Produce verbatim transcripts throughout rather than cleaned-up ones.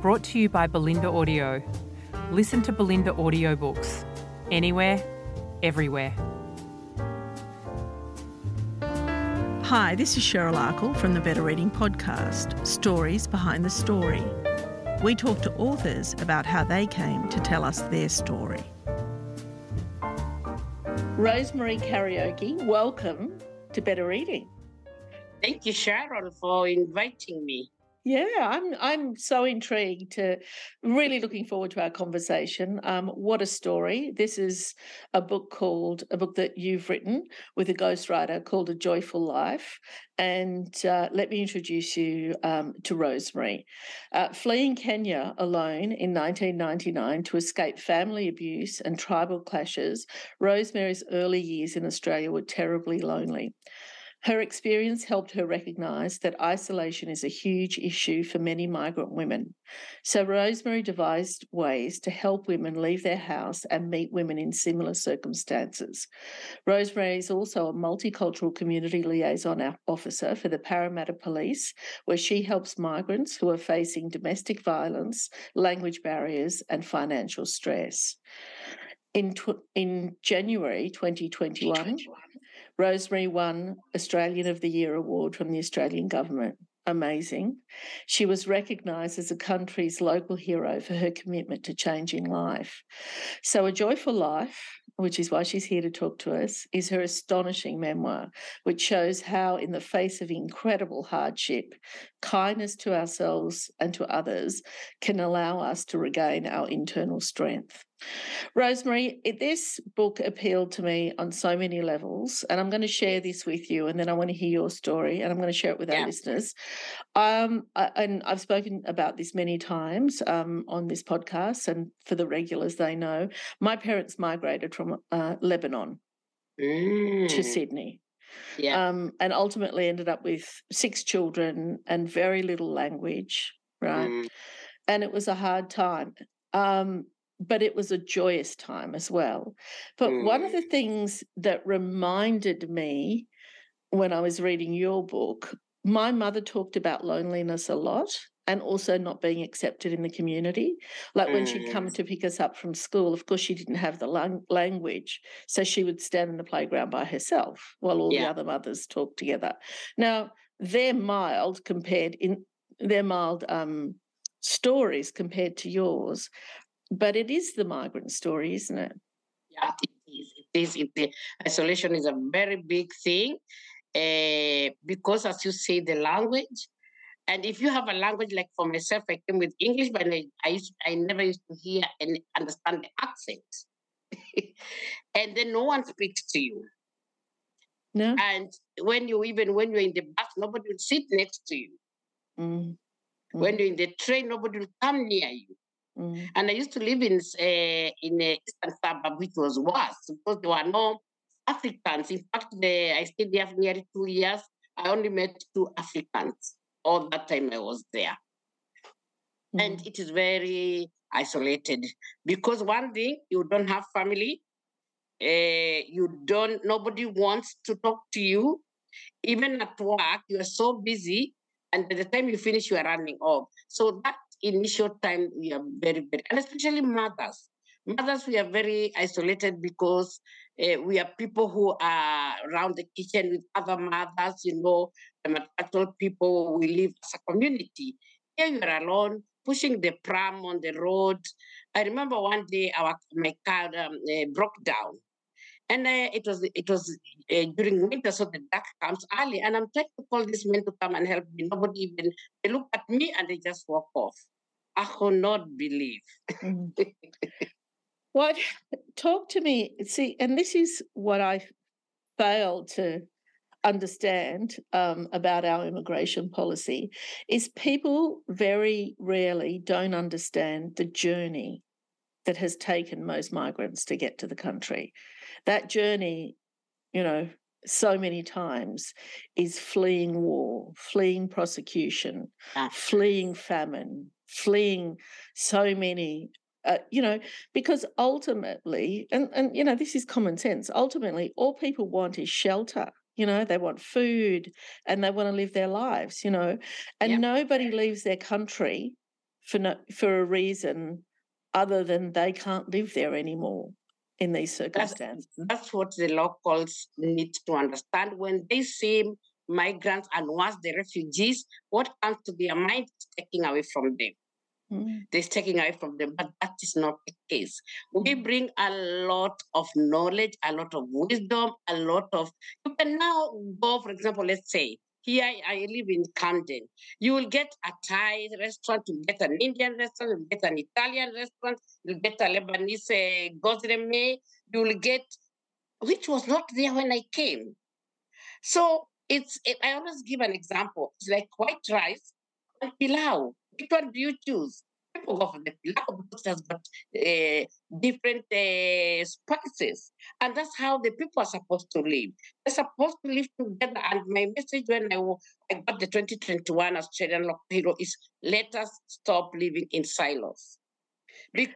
brought to you by Belinda Audio. Listen to Belinda Audiobooks. Anywhere, everywhere. Hi, this is Cheryl Arkell from the Better Reading podcast, Stories Behind the Story. We talk to authors about how they came to tell us their story. Rosemary Karaoke, welcome to Better Reading. Thank you, Cheryl, for inviting me. Yeah, I'm I'm so intrigued to really looking forward to our conversation. Um, what a story. This is a book called, a book that you've written with a ghostwriter called A Joyful Life. And uh, let me introduce you um, to Rosemary. Uh, fleeing Kenya alone in nineteen ninety-nine to escape family abuse and tribal clashes, Rosemary's early years in Australia were terribly lonely. Her experience helped her recognise that isolation is a huge issue for many migrant women. So Rosemary devised ways to help women leave their house and meet women in similar circumstances. Rosemary is also a multicultural community liaison officer for the Parramatta Police, where she helps migrants who are facing domestic violence, language barriers, and financial stress. In, tw- in January twenty twenty-one, Rosemary won Australian of the Year award from the Australian government. Amazing. She was recognised as the country's local hero for her commitment to changing life. So A Joyful Life, which is why she's here to talk to us, is her astonishing memoir, which shows how in the face of incredible hardship, kindness to ourselves and to others can allow us to regain our internal strength. Rosemary, this book appealed to me on so many levels, and I'm going to share this with you, and then I want to hear your story, and I'm going to share it with yeah. our listeners. Um, I, and I've spoken about this many times um, on this podcast, and for the regulars, they know my parents migrated from uh, Lebanon mm. to Sydney. Yeah. Um, and ultimately ended up with six children and very little language, right? Mm. And it was a hard time. Um But it was a joyous time as well. But mm. one of the things that reminded me when I was reading your book, my mother talked about loneliness a lot and also not being accepted in the community. Like mm. when she'd come to pick us up from school, of course she didn't have the language, so she would stand in the playground by herself while all yeah. the other mothers talked together. Now, they're mild compared in they're mild um, stories compared to yours. But it is the migrant story, isn't it? Yeah, it is. It is. It is. Isolation is a very big thing uh, because, as you say, the language. And if you have a language, like for myself, I came with English, but I I, used, I never used to hear and understand the accent. And then no one speaks to you. No. And when you even when you're in the bus, nobody will sit next to you. Mm. When you're in the train, nobody will come near you. Mm. And I used to live in uh, in the eastern suburb, which was worse because there were no Africans. In fact, the, I stayed there for nearly two years. I only met two Africans all that time I was there. Mm. And it is very isolated because one thing, you don't have family. Uh, you don't. Nobody wants to talk to you. Even at work, you are so busy, and by the time you finish, you are running off. So that. Initial time, we are very, very, and especially mothers. Mothers, we are very isolated because uh, we are people who are around the kitchen with other mothers, you know, the maternal people, we live as a community. Here you are alone, pushing the pram on the road. I remember one day our my car um, uh, broke down. And uh, it was it was uh, during winter, so the dark comes early. And I'm trying to call these men to come and help me. Nobody even, they look at me and they just walk off. I could not believe. Mm. What? Talk to me. See, and this is what I failed to understand um, about our immigration policy is people very rarely don't understand the journey that has taken most migrants to get to the country. That journey, you know, so many times is fleeing war, fleeing prosecution, ah. fleeing famine, fleeing so many, uh, you know, because ultimately, and, and, you know, this is common sense, ultimately all people want is shelter. You know, they want food and they want to live their lives, you know, and yep. nobody leaves their country for no, for a reason other than they can't live there anymore in these circumstances. That's, that's what the locals need to understand. When they see migrants and once the refugees, what comes to their mind is taking away from them. Mm. They're taking away from them, but that is not the case. We bring a lot of knowledge, a lot of wisdom, a lot of... You can now go, for example, let's say, here I live in Camden. You will get a Thai restaurant, you get an Indian restaurant, you get an Italian restaurant, you get a Lebanese uh, gozreme, you will get... which was not there when I came. So it's... I always give an example. It's like white rice and pilau. Which one do you choose? People go for the pilau because it has got uh, different uh, spices. And that's how the people are supposed to live. They're supposed to live together. And my message when I, I got the twenty twenty-one Australian Local Hero is let us stop living in silos. Because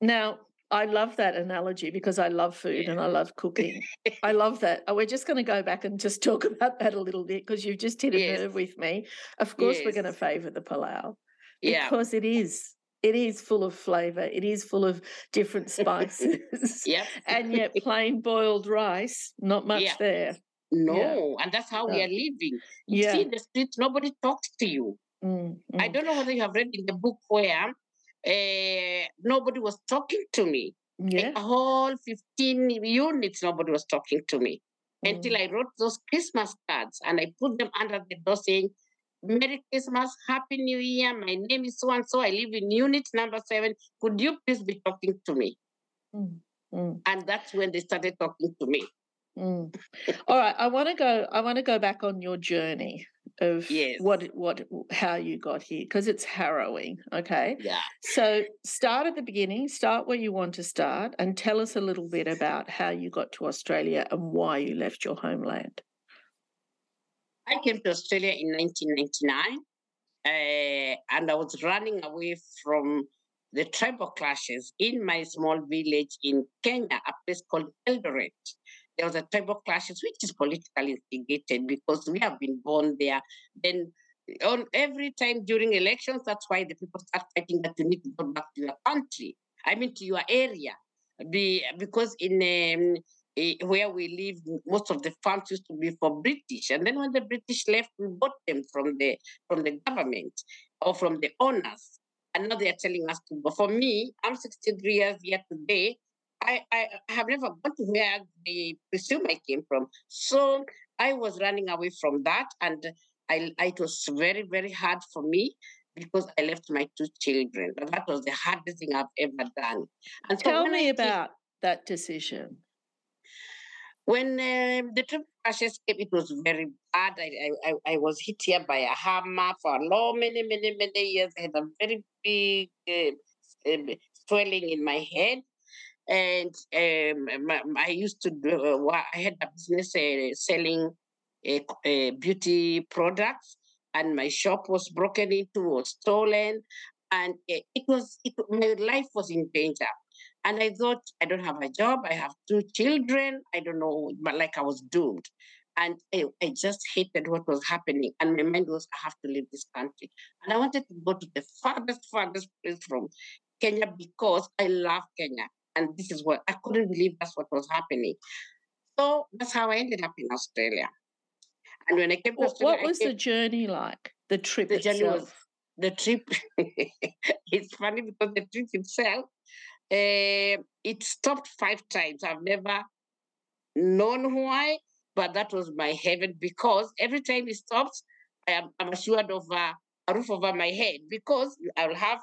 now, I love that analogy because I love food and I love cooking. I love that. Oh, we're just going to go back and just talk about that a little bit because you've just hit a yes. nerve with me. Of course, yes. we're going to favour the pilau because yeah. it is. It is full of flavour. It is full of different spices. yeah. And yet plain boiled rice, not much yeah. there. No, yeah. and that's how no. we are living. You yeah. see in the street, nobody talks to you. Mm, mm. I don't know whether you have read in the book where... Uh, nobody was talking to me. Yeah. Like a whole fifteen units, nobody was talking to me mm. until I wrote those Christmas cards and I put them under the door saying, Merry Christmas, Happy New Year, my name is so-and-so, I live in unit number seven, could you please be talking to me? Mm. Mm. And that's when they started talking to me. Mm. All right, I want to go, I want to go back on your journey of yes. what what how you got here because it's harrowing, okay? Yeah. So start at the beginning, start where you want to start and tell us a little bit about how you got to Australia and why you left your homeland. I came to Australia in nineteen ninety-nine uh, and I was running away from the tribal clashes in my small village in Kenya, a place called Eldoret. There was a tribal clashes, which is politically instigated because we have been born there. Then on every time during elections, that's why the people start fighting that you need to go back to your country. I mean, to your area. Be, because in um, where we live, most of the farms used to be for British. And then when the British left, we bought them from the, from the government or from the owners. And now they are telling us to go. For me, I'm sixty-three years here today. I, I have never gone to where the presume I came from. So I was running away from that. And I, I, it was very, very hard for me because I left my two children. And that was the hardest thing I've ever done. And Tell so me I about came, that decision. When um, the trip crashes came, it was very bad. I, I, I was hit here by a hammer for a long, many, many, many years. I had a very big uh, um, swelling in my head. And um, I used to do, uh, I had a business uh, selling uh, uh, beauty products, and my shop was broken into, was stolen, and uh, it was, it, my life was in danger. And I thought, I don't have a job, I have two children, I don't know, but like I was doomed. And I, I just hated what was happening. And my mind was, I have to leave this country. And I wanted to go to the farthest, farthest place from Kenya because I love Kenya. And this is what I couldn't believe that's what was happening. So that's how I ended up in Australia. And when I came to Australia, what was came, the journey like? The trip the itself? Journey was, the trip, it's funny because the trip itself, uh, it stopped five times. I've never known why, but that was my heaven because every time it stops, I am, I'm assured of a, a roof over my head because I'll have,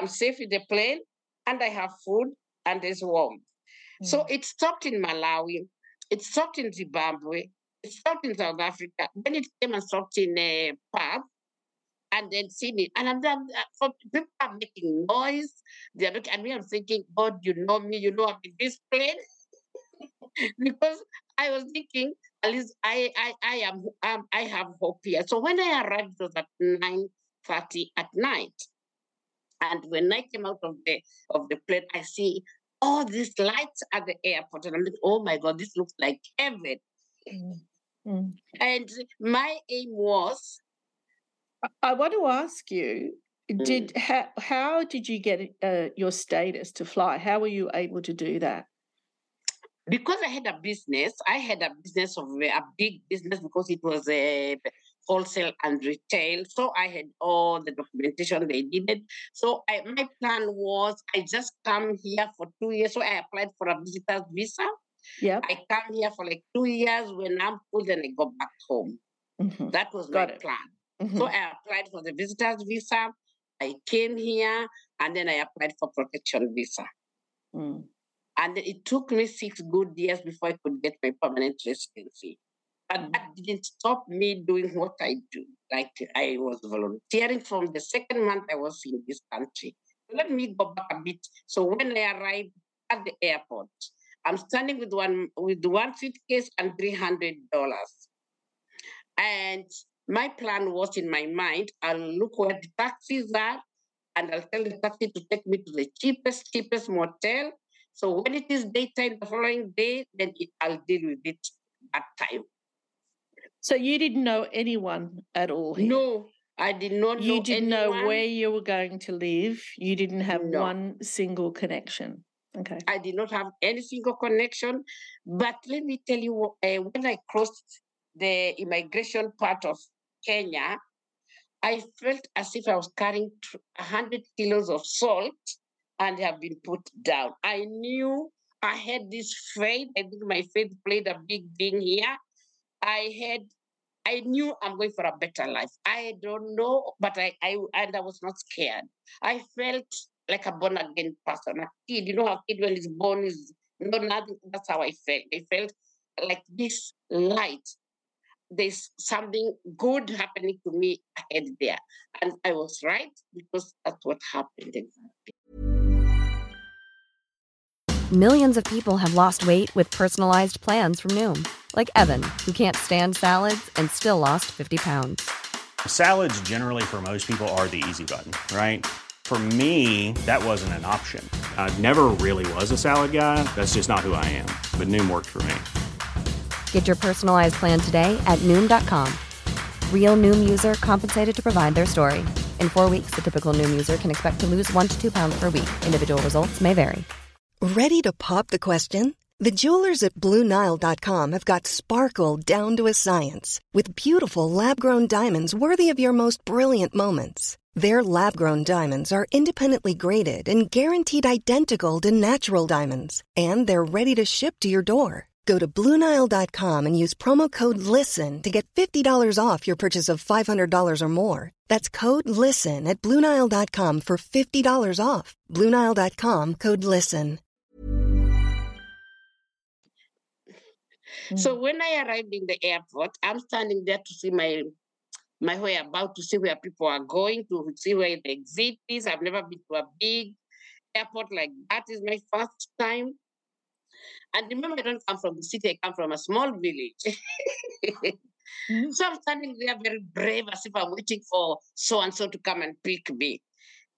I'm safe in the plane and I have food. And it's warm. Mm. So it stopped in Malawi. It stopped in Zimbabwe. It I stopped in South Africa. Then it came and stopped in a pub and then Sydney. And I'm done. Uh, people are making noise. They're looking at me. I'm thinking, God, you know me. You know I'm in this plane. Because I was thinking, at least I, I, I, am, um, I have hope here. So when I arrived, it was at nine thirty at night. And when I came out of the of the plane, I see all these lights at the airport. And I'm like, oh, my God, this looks like heaven. Mm-hmm. And my aim was... I want to ask you, did mm. how, how did you get uh, your status to fly? How were you able to do that? Because I had a business, I had a business of a big business because it was a wholesale and retail. So I had all the documentation they needed. So I, my plan was I just come here for two years. So I applied for a visitor's visa. Yeah, I come here for like two years. When I'm full, then I go back home. Mm-hmm. That was Got my it. plan. Mm-hmm. So I applied for the visitor's visa. I came here and then I applied for protection visa. Mm. And it took me six good years before I could get my permanent residency. But mm-hmm. that didn't stop me doing what I do. Like I was volunteering from the second month I was in this country. Let me go back a bit. So when I arrived at the airport, I'm standing with one with one suitcase and three hundred dollars. And my plan was in my mind, I'll look where the taxis are and I'll tell the taxi to take me to the cheapest, cheapest motel. So when it is daytime the following day, then it, I'll deal with it at time. So you didn't know anyone at all here? No, I did not you know You didn't anyone. know where you were going to live. You didn't have no. one single connection. Okay. I did not have any single connection. But let me tell you, uh, when I crossed the immigration part of Kenya, I felt as if I was carrying one hundred kilos of salt and have been put down. I knew I had this faith. I think my faith played a big thing here. I had, I knew I'm going for a better life. I don't know, but I, I and I was not scared. I felt like a born again person, a kid. You know how a kid when he's born is no nothing. That's how I felt. I felt like this light. There's something good happening to me ahead there, and I was right because that's what happened exactly. Millions of people have lost weight with personalized plans from Noom. Like Evan, who can't stand salads and still lost fifty pounds. Salads generally for most people are the easy button, right? For me, that wasn't an option. I never really was a salad guy. That's just not who I am. But Noom worked for me. Get your personalized plan today at Noom dot com. Real Noom user compensated to provide their story. In four weeks, the typical Noom user can expect to lose one to two pounds per week. Individual results may vary. Ready to pop the question? The jewelers at Blue Nile dot com have got sparkle down to a science with beautiful lab-grown diamonds worthy of your most brilliant moments. Their lab-grown diamonds are independently graded and guaranteed identical to natural diamonds, and they're ready to ship to your door. Go to Blue Nile dot com and use promo code LISTEN to get fifty dollars off your purchase of five hundred dollars or more. That's code LISTEN at Blue Nile dot com for fifty dollars off. Blue Nile dot com, code LISTEN. Mm. So when I arrived in the airport, I'm standing there to see my my whereabouts, to see where people are going, to see where the exit is. I've never been to a big airport like that. It's my first time. And remember, I don't come from the city. I come from a small village. Mm-hmm. So I'm standing there very brave, as if I'm waiting for so-and-so to come and pick me.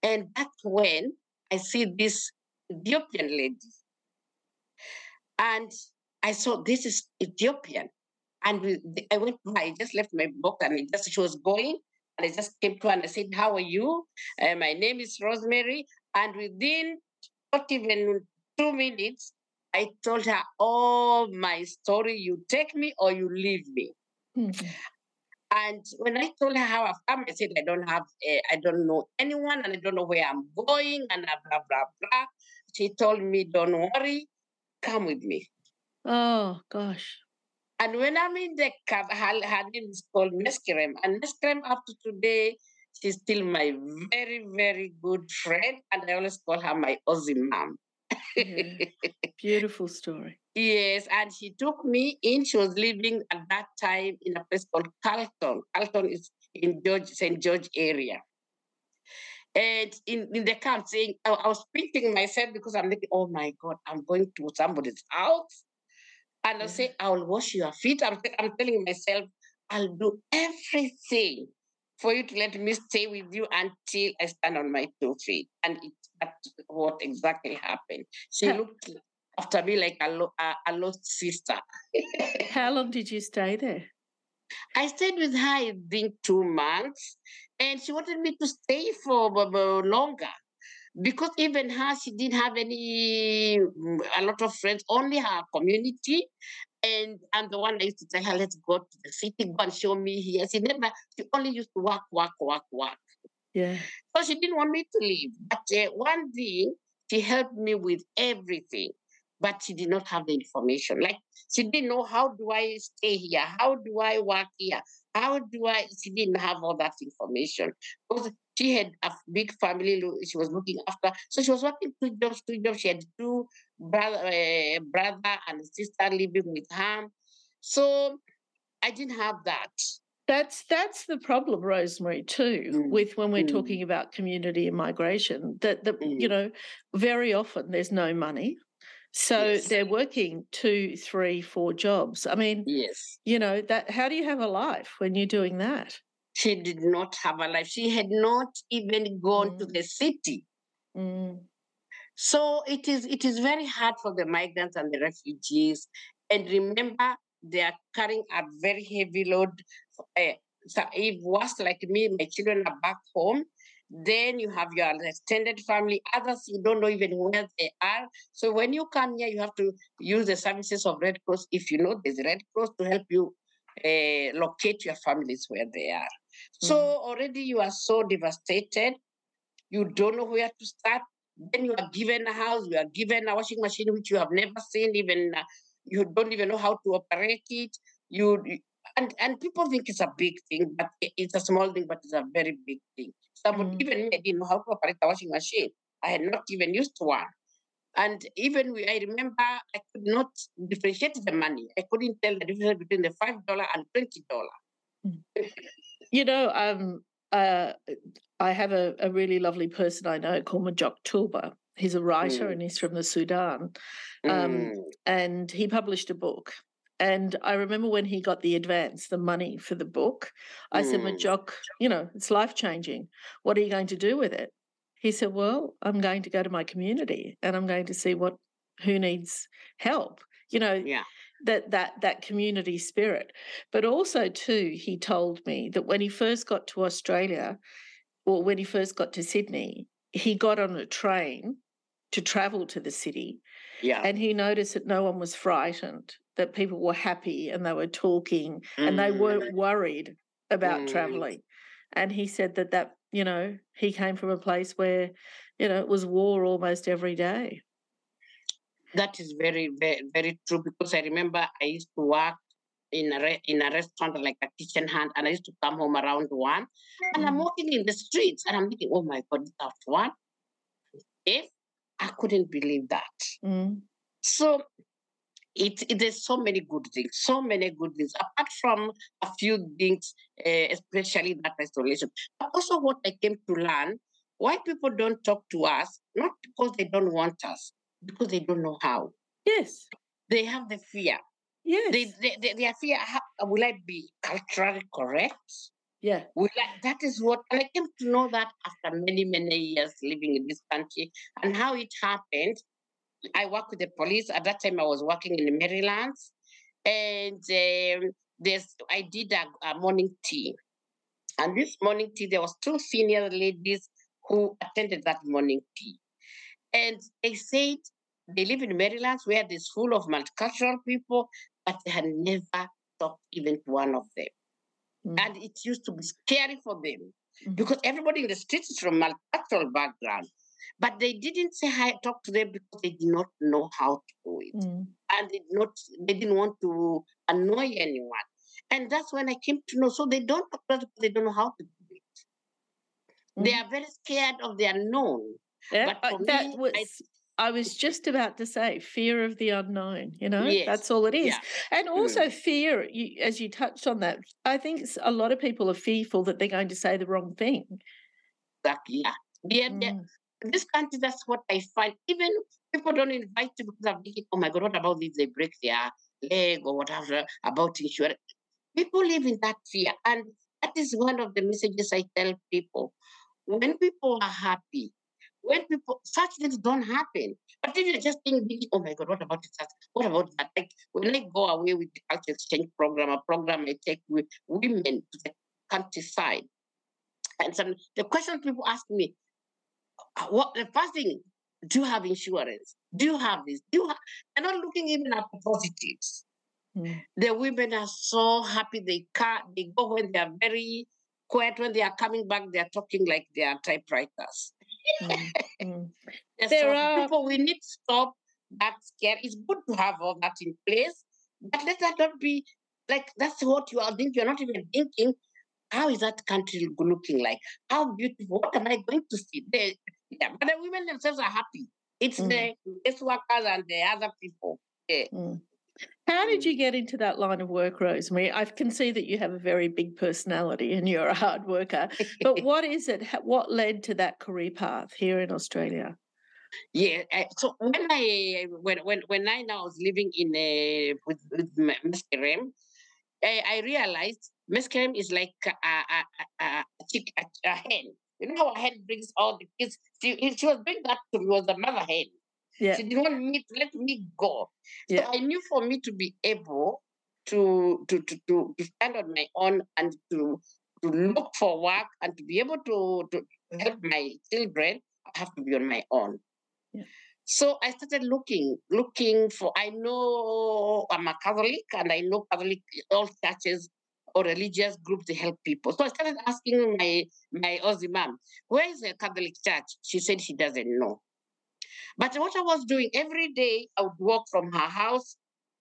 And that's when I see this Ethiopian lady. And I saw this is Ethiopian. And we, I went by, I just left my book and it just, she was going. And I just came to her and I said, how are you? Uh, my name is Rosemary. And within not even two minutes, I told her, oh, my story, you take me or you leave me. Mm-hmm. And when I told her how I've come, I said, I don't have, a, I don't know anyone and I don't know where I'm going and blah, blah, blah. She told me, don't worry, come with me. Oh, gosh. And when I'm in the cab, her, her name is called Meskerem. And Meskerem, up to today, she's still my very, very good friend. And I always call her my Aussie mom. Yeah. Beautiful story. Yes, and she took me in. She was living at that time in a place called Carlton. Carlton is in George, Saint George area. And in, in the camp, saying, I, I was pinching myself because I'm thinking, oh my God, I'm going to somebody's house. And yeah. I'll say, I'll wash your feet. I'm, I'm telling myself, I'll do everything for you to let me stay with you until I stand on my two feet. And it, that's what exactly happened. She looked after me like a, lo- a, a lost sister. How long did you stay there? I stayed with her, I think, two months. And she wanted me to stay for longer. Because even her, she didn't have any, a lot of friends, only her community. And I'm the one I used to tell her, let's go to the city, go and show me here. She never, she only used to work, work, work, work. Yeah. So she didn't want me to leave. But uh, one thing, she helped me with everything. But she did not have the information. Like, she didn't know, how do I stay here? How do I work here? How do I, she didn't have all that information. Because she had a big family she was looking after. So she was working two jobs, two jobs. She had two brother, uh, brother and sister living with her. So I didn't have that. That's that's the problem, Rosemary, too, mm. with when we're mm. talking about community and migration, that, that mm. you know, very often there's no money. So yes. they're working two, three, four jobs. I mean, yes. you know, that. How do you have a life when you're doing that? She did not have a life. She had not even gone mm. to the city. Mm. So it is it is very hard for the migrants and the refugees. And remember, they are carrying a very heavy load. Uh, so if was like me, my children are back home. Then you have your extended family. Others, you don't know even where they are. So when you come here, you have to use the services of Red Cross, if you know there's Red Cross, to help you uh, locate your families where they are. Mm. So already you are so devastated. You don't know where to start. Then you are given a house. You are given a washing machine, which you have never seen. Even uh, you don't even know how to operate it. You and, and people think it's a big thing, but it's a small thing, but it's a very big thing. Someone, mm. even me, I didn't know how to operate a washing machine. I had not even used one. And even we, I remember I could not differentiate the money. I couldn't tell the difference between the five dollars and twenty dollars. You know, um, uh, I have a, a really lovely person I know called Majok Tulba. He's a writer mm. and he's from the Sudan. Um, mm. And he published a book. And I remember when he got the advance, the money for the book, I mm. said, Majok, you know, it's life-changing. What are you going to do with it? He said, well, I'm going to go to my community and I'm going to see what who needs help, you know, yeah. that, that, that community spirit. But also, too, he told me that when he first got to Australia or when he first got to Sydney, he got on a train to travel to the city. Yeah. And he noticed that no one was frightened, that people were happy and they were talking mm. and they weren't worried about mm. travelling. And he said that, that, you know, he came from a place where, you know, it was war almost every day. That is very, very, very true, because I remember I used to work in a, re- in a restaurant, like a kitchen hand, and I used to come home around one and mm. I'm walking in the streets and I'm thinking, oh, my God, that one. If I couldn't believe that. Mm. So it, it there's so many good things, so many good things, apart from a few things, uh, especially that isolation. But also what I came to learn, why people don't talk to us, not because they don't want us, because they don't know how. Yes. They have the fear. Yes. They, they, they, their fear, how, will I be culturally correct? Yeah. Will I, that is what, and I came to know that after many, many years living in this country and how it happened. I worked with the police. At that time, I was working in the Maryland. And um, there's, I did a, a morning tea. And this morning tea, there was two senior ladies who attended that morning tea. And they said they live in Maryland, where there's full of multicultural people, but they had never talked even to one of them. Mm. And it used to be scary for them mm. because everybody in the streets is from multicultural background. But they didn't say hi, talk to them because they did not know how to do it. Mm. And they, not, they didn't want to annoy anyone. And that's when I came to know. So they don't talk to us because they don't know how to do it. Mm. They are very scared of the unknown. Yeah, but for uh, me, was, I, I was just about to say fear of the unknown, you know, yes. That's all it is. Yeah. And also mm. fear, you, as you touched on that, I think a lot of people are fearful that they're going to say the wrong thing. Exactly, yeah. Yeah, mm. yeah. This country, that's what I find. Even people don't invite you because I'm thinking, oh, my God, what about if they break their leg or whatever about insurance? People live in that fear. And that is one of the messages I tell people. When people are happy, when people, such things don't happen. But if you're just thinking, oh, my God, what about that? What about that? Like, when I go away with the culture exchange program, a program I take with women to the countryside, and some the questions people ask me, what the first thing, do you have insurance? Do you have this? Do you have, they're not looking even at the positives. Mm. The women are so happy they can't, they go when they are very quiet, when they are coming back, they are talking like they are typewriters. Mm. Mm. There so are people, we need to stop that scare. It's good to have all that in place, but let that not be like that's what you are thinking. You're not even thinking, how is that country looking like? How beautiful? What am I going to see? They, yeah, but the women themselves are happy. It's mm. the guest workers and the other people. Yeah. Mm. How did you get into that line of work, Rosemary? I can see that you have a very big personality and you're a hard worker. But what is it? What led to that career path here in Australia? Yeah. Uh, so when I when when when I now was living in uh, with, with Meskerem, I, I realized Meskerem is like a a, a, a, chick, a a hen. You know how a hen brings all the kids. She she was bringing that to me was the mother hen. Yeah. She didn't want me to let me go. Yeah. So I knew for me to be able to to, to, to stand on my own and to, to look for work and to be able to, to help my children, I have to be on my own. Yeah. So I started looking, looking for, I know I'm a Catholic and I know Catholic, all churches or religious groups, they help people. So I started asking my, my Aussie mom, where is the Catholic church? She said she doesn't know. But what I was doing every day, I would walk from her house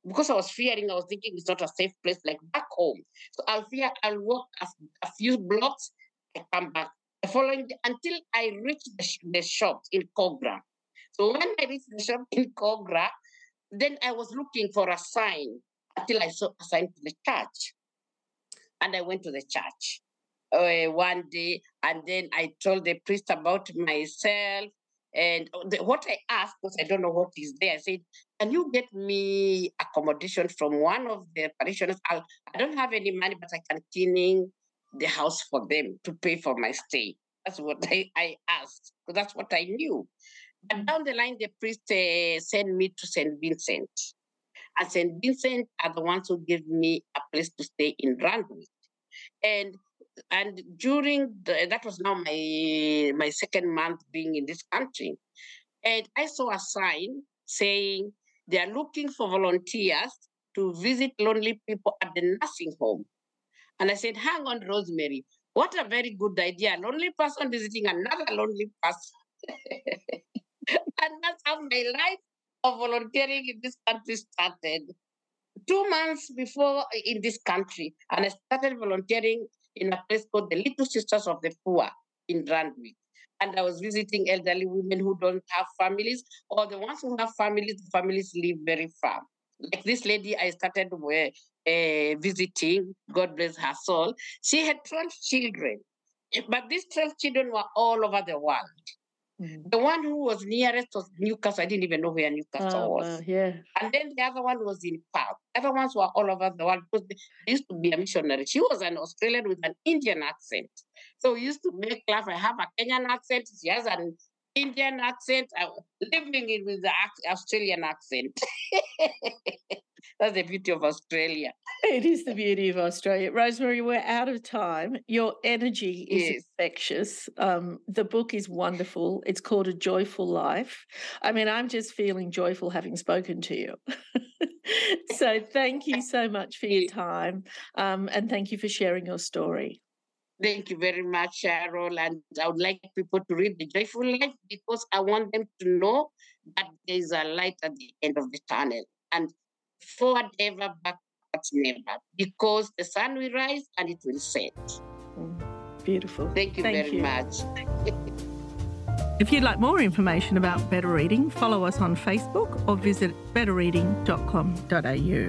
because I was fearing. I was thinking it's not a safe place, like back home. So I'll fear. I'll walk a, a few blocks. I come back the following day until I reach the, the shop in Kogarah. So when I reached the shop in Kogarah, then I was looking for a sign until I saw a sign to the church, and I went to the church uh, one day, and then I told the priest about myself. And the, what I asked, because I don't know what is there, I said, can you get me accommodation from one of the parishioners? I'll, I don't have any money, but I can clean the house for them to pay for my stay. That's what I, I asked, because that's what I knew. But down the line, the priest uh, sent me to Saint Vincent. And Saint Vincent are the ones who gave me a place to stay in Randwick. And And during the, that was now my my second month being in this country, and I saw a sign saying they are looking for volunteers to visit lonely people at the nursing home. And I said, "Hang on, Rosemary, what a very good idea! A lonely person visiting another lonely person." And that's how my life of volunteering in this country started. Two months before in this country, and I started volunteering in a place called the Little Sisters of the Poor in Randwick. And I was visiting elderly women who don't have families, or the ones who have families, the families live very far. Like this lady I started with, uh, visiting, God bless her soul, she had twelve children. But these twelve children were all over the world. Mm-hmm. The one who was nearest was Newcastle. I didn't even know where Newcastle oh, was. Uh, yeah. And then the other one was in Perth. The other ones were all over the world because they used to be a missionary. She was an Australian with an Indian accent. So we used to make laugh. I have a Kenyan accent. She has an Indian accent. I'm living it with the Australian accent. That's the beauty of Australia. It is the beauty of Australia. Rosemary, we're out of time. Your energy is yes. infectious. Um, the book is wonderful. It's called A Joyful Life. I mean, I'm just feeling joyful having spoken to you. So thank you so much for your time um, and thank you for sharing your story. Thank you very much, Cheryl. And I would like people to read The Joyful Life because I want them to know that there is a light at the end of the tunnel. And forward ever, backwards never, because the sun will rise and it will set. Beautiful. Thank you Thank very you. much. If you'd like more information about Better Eating, follow us on Facebook or visit better eating dot com dot a u.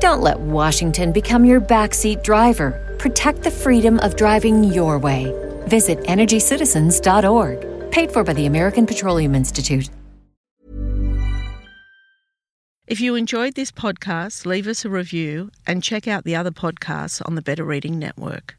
Don't let Washington become your backseat driver. Protect the freedom of driving your way. Visit energy citizens dot org. Paid for by the American Petroleum Institute. If you enjoyed this podcast, leave us a review and check out the other podcasts on the Better Reading Network.